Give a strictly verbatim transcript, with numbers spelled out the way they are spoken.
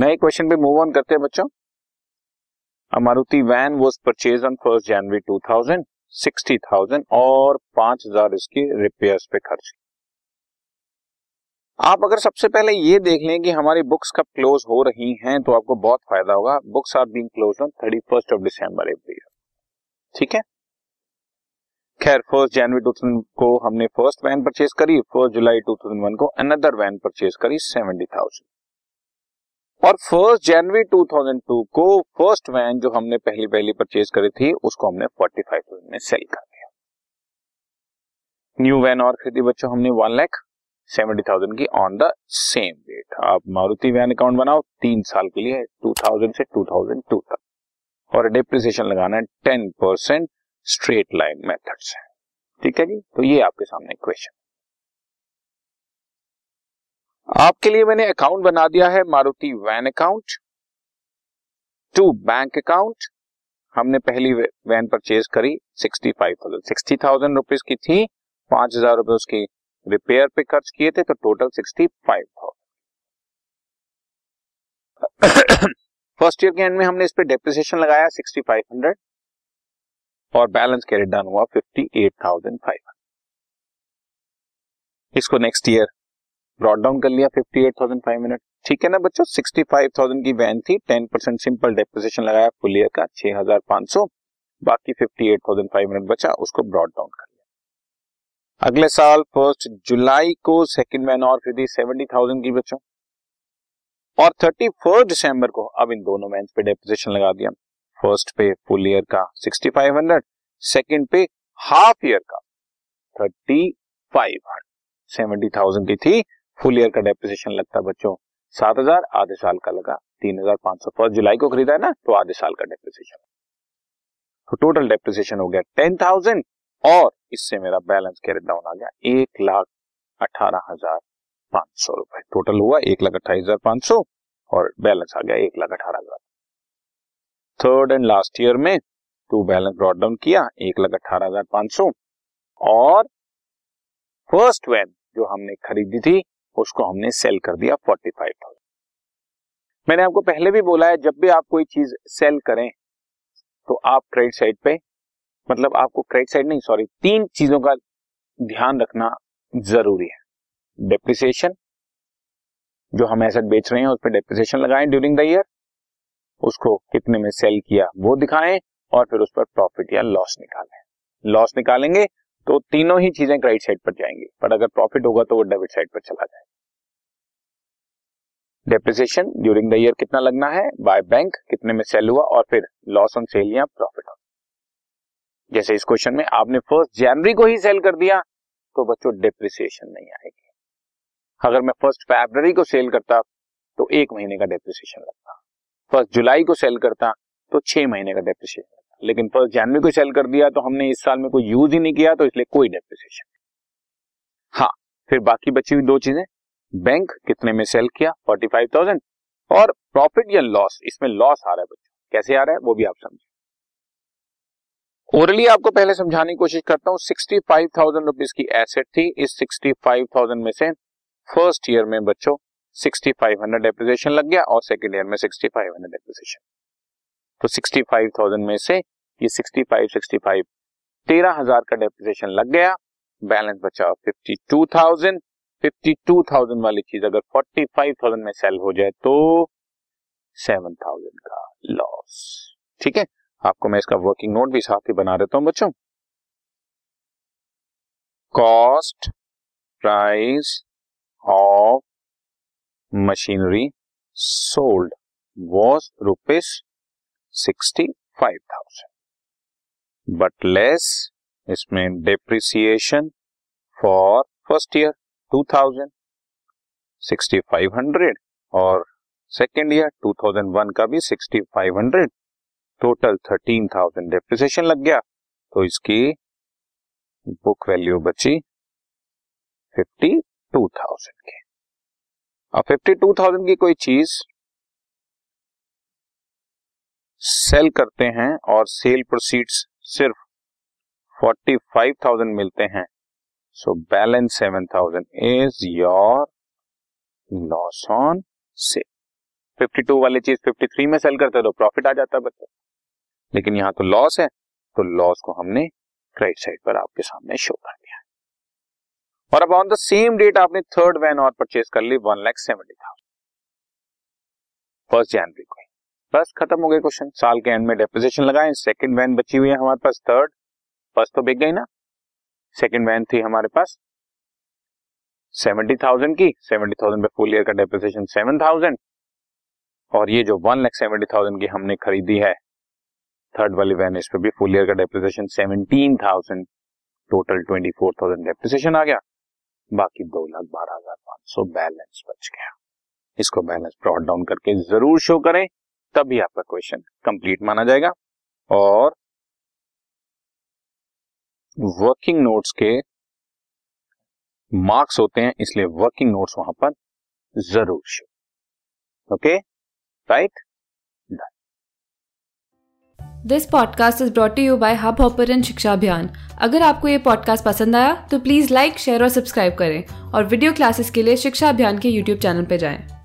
नए क्वेश्चन पे move on करते हैं बच्चों। Maruti van was purchase on first January two thousand, sixty thousand और पांच हजार इसके रिपेयर्स पे खर्च। आप अगर सबसे पहले ये देख लें कि हमारी बुक्स कब क्लोज हो रही हैं तो आपको बहुत फायदा होगा। Books are being close on thirty first of December every year, ठीक है। खैर फर्स्ट जनवरी टू थाउजेंड को हमने फर्स्ट वैन परचेज करी, first July two thousand one को अनदर वैन परचेज करी सेवेंटी थाउजेंड, और first January two thousand two को फर्स्ट वैन जो हमने पहली पहली परचेज करी थी उसको हमने फोर्टी फाइव थाउजेंड में सेल कर दिया। न्यू वैन और खरीदी बच्चों हमने वन लाख सेवेंटी थाउजेंड की ऑन द सेम डेट। आप मारुति वैन अकाउंट बनाओ तीन साल के लिए, टू थाउजेंड से टू थाउजेंड टू तक, और डेप्रिसिएशन लगाना है ten percent straight line method से, ठीक है जी। तो ये आपके सामने क्वेश्चन आपके लिए मैंने अकाउंट बना दिया है, Maruti van account to bank account. हमने पहली वैन परचेज करी sixty five thousand, sixty thousand rupees की थी, पांच हजार रुपए उसकी रिपेयर पे खर्च किए थे, तो total sixty five thousand. First year के एंड में हमने इस पे डेप्रिसिएशन लगाया सिक्सटी फाइव हंड्रेड और बैलेंस कैरी डाउन हुआ fifty eight thousand five hundred. इसको नेक्स्ट ईयर ब्रॉड डाउन कर लिया fifty eight thousand five hundred, ठीक है ना बच्चों। सिक्सटी फाइव थाउजेंड की वैन थी, टेन परसेंट सिंपल डेप्रिसिएशन लगाया, फुल ईयर का सिक्स थाउजेंड फाइव हंड्रेड, बाकी fifty eight thousand five hundred बचा, उसको ब्रॉड डाउन कर लिया। अगले साल फर्स्ट जुलाई को सेकंड वैन और खरीदी सेवेंटी थाउजेंड की बच्चों, और थर्टी फर्स्ट दिसंबर को अब इन दोनों वैन पे डेप्रिसिएशन लगा दिया। फर्स्ट पे फुल ईयर का सिक्सटी फाइव हंड्रेड, सेकंड पे हाफ ईयर का thirty five hundred. Seventy thousand की थी, फुल ईयर का डेप्रिसिएशन लगता बच्चों सात हजार, आधे साल का लगा तीन हजार पांच सौ। फर्स्ट जुलाई को खरीदा है ना, तो आधे साल का डेप्रिसिएशन, तो टोटल डेप्रिसिएशन हो गया टेन थाउजेंड, और इससे मेरा बैलेंस कैरी डाउन आ गया एक लाख अठारह हजार पांच सौ रुपए। टोटल हुआ एक लाख अट्ठाईस हजार पांच सौ और बैलेंस आ गया एक लाख अठारह हजार। थर्ड एंड लास्ट ईयर में टू बैलेंस ब्रॉड डाउन किया एक लाख अठारह हजार पांच सौ, और फर्स्ट वैन जो हमने खरीदी थी उसको हमने सेल कर दिया फोर्टी फाइव थाउजेंड। मैंने आपको पहले भी बोला है, जब भी आप कोई चीज सेल करें तो आप क्रेडिट साइड पे, मतलब आपको क्रेडिट साइड नहीं सॉरी तीन चीजों का ध्यान रखना जरूरी है। डेप्रिसिएशन, जो हम एसेट बेच रहे हैं उस पर डेप्रिसिएशन लगाएं ड्यूरिंग द ईयर, उसको कितने में सेल किया वो दिखाएं, और फिर उस पर प्रॉफिट या लॉस निकालें। लॉस निकालेंगे तो तीनों ही चीजें क्रेडिट साइड पर जाएंगी, पर अगर प्रॉफिट होगा तो वो डेबिट साइड पर चला जाएगा। डेप्रिसिएशन ड्यूरिंग द ईयर कितना लगना है, बाय बैंक कितने में सेल हुआ, और फिर लॉस ऑन सेल या प्रॉफिट ऑन। जैसे इस क्वेश्चन में आपने फर्स्ट जनवरी को ही सेल कर दिया तो बच्चों डेप्रिसिएशन नहीं आएगी। अगर मैं फर्स्ट फरवरी को सेल करता तो एक महीने का डेप्रिसिएशन लगता, फर्स्ट जुलाई को सेल करता तो छह महीने का डेप्रिसिएशन, लेकिन फर्स्ट जनवरी को सेल कर दिया तो हमने इस साल में कोई यूज ही नहीं किया, तो इसलिए कोई डेप्रिसिएशन। हाँ, फिर बाकी बची हुई दो चीजें, बैंक कितने में सेल किया फोर्टी फाइव थाउजेंड, और प्रॉफिट या लॉस, इसमें लॉस आ रहा है बच्चों, कैसे आ रहा है वो भी आप समझें। ओरली आपको पहले समझाने की कोशिश करता हूँ। सिक्सटी फाइव थाउजेंड रुपीज की एसेट थी, इस सिक्सटी फाइव थाउजेंड में से फर्स्ट ईयर में बच्चों सिक्सटी फाइव हंड्रेड डेप्रिसिएशन लग गया, और सेकेंड ईयर में सिक्सटी फाइव हंड्रेड डेप्रिसिएशन, तो सिक्सटी फाइव थाउजेंड में से ये सिक्सटी फाइव सिक्सटी फाइव तेरह हजार का डेप्रिसिएशन लग गया, बैलेंस बचा fifty two thousand. Fifty two thousand वाली चीज अगर फोर्टी फाइव थाउजेंड में सेल हो जाए तो सेवन थाउजेंड का लॉस, ठीक है। आपको मैं इसका वर्किंग नोट भी साथ ही बना देता हूं बच्चों। Cost price of machinery sold was rupees sixty five thousand, but less, इसमें depreciation for first year two thousand, sixty five hundred, और second year two thousand one का भी sixty five hundred, total thirteen thousand depreciation लग गया, तो इसकी book value बची fifty two thousand की। अब फिफ्टी टू थाउजेंड की कोई चीज सेल करते हैं और सेल प्रोसीड्स सिर्फ फोर्टी फाइव थाउजेंड मिलते हैं, so balance seven thousand is your loss on sale. बावन वाली चीज तिरेपन में सेल करते तो प्रॉफिट आ जाता बच्चों, लेकिन यहाँ तो लॉस है, तो लॉस को हमने क्रेडिट साइड पर आपके सामने शो कर दिया। और अब ऑन द सेम डेट आपने थर्ड वैन और परचेज कर ली one lakh seventy thousand, first जनवरी को। बस खत्म हो गए क्वेश्चन। साल के एंड में डेप्रिसिएशन लगाएं, सेकंड वैन बची हुई है हमारे पास, थर्ड फर्स्ट तो बिक गई ना, सेकंड वैन थी हमारे पास सत्तर हज़ार की, सत्तर हज़ार पे फुल ईयर का डेप्रिसिएशन सात हज़ार, और ये जो वन लाख सत्तर हज़ार की हमने खरीदी है थर्ड वाली वैन, इस पे भी फुल ईयर का डेप्रिसिएशन सत्रह हज़ार, टोटल चौबीस हज़ार डेप्रिसिएशन आ गया, बाकी दो लाख बारह हज़ार पाँच सौ बैलेंस बच गया। इसको बैलेंस ब्रॉट डाउन करके जरूर शो करें, तभी आपका क्वेश्चन कंप्लीट माना जाएगा। और वर्किंग नोट्स के मार्क्स होते हैं, इसलिए वर्किंग नोट्स वहां पर जरूर show. Okay, right. This podcast is brought to you by Hubhopper and Shiksha Abhiyan. अगर आपको ये पॉडकास्ट पसंद आया तो प्लीज लाइक, शेयर और सब्सक्राइब करें, और वीडियो क्लासेस के लिए शिक्षा अभियान के यूट्यूब चैनल पर जाएं।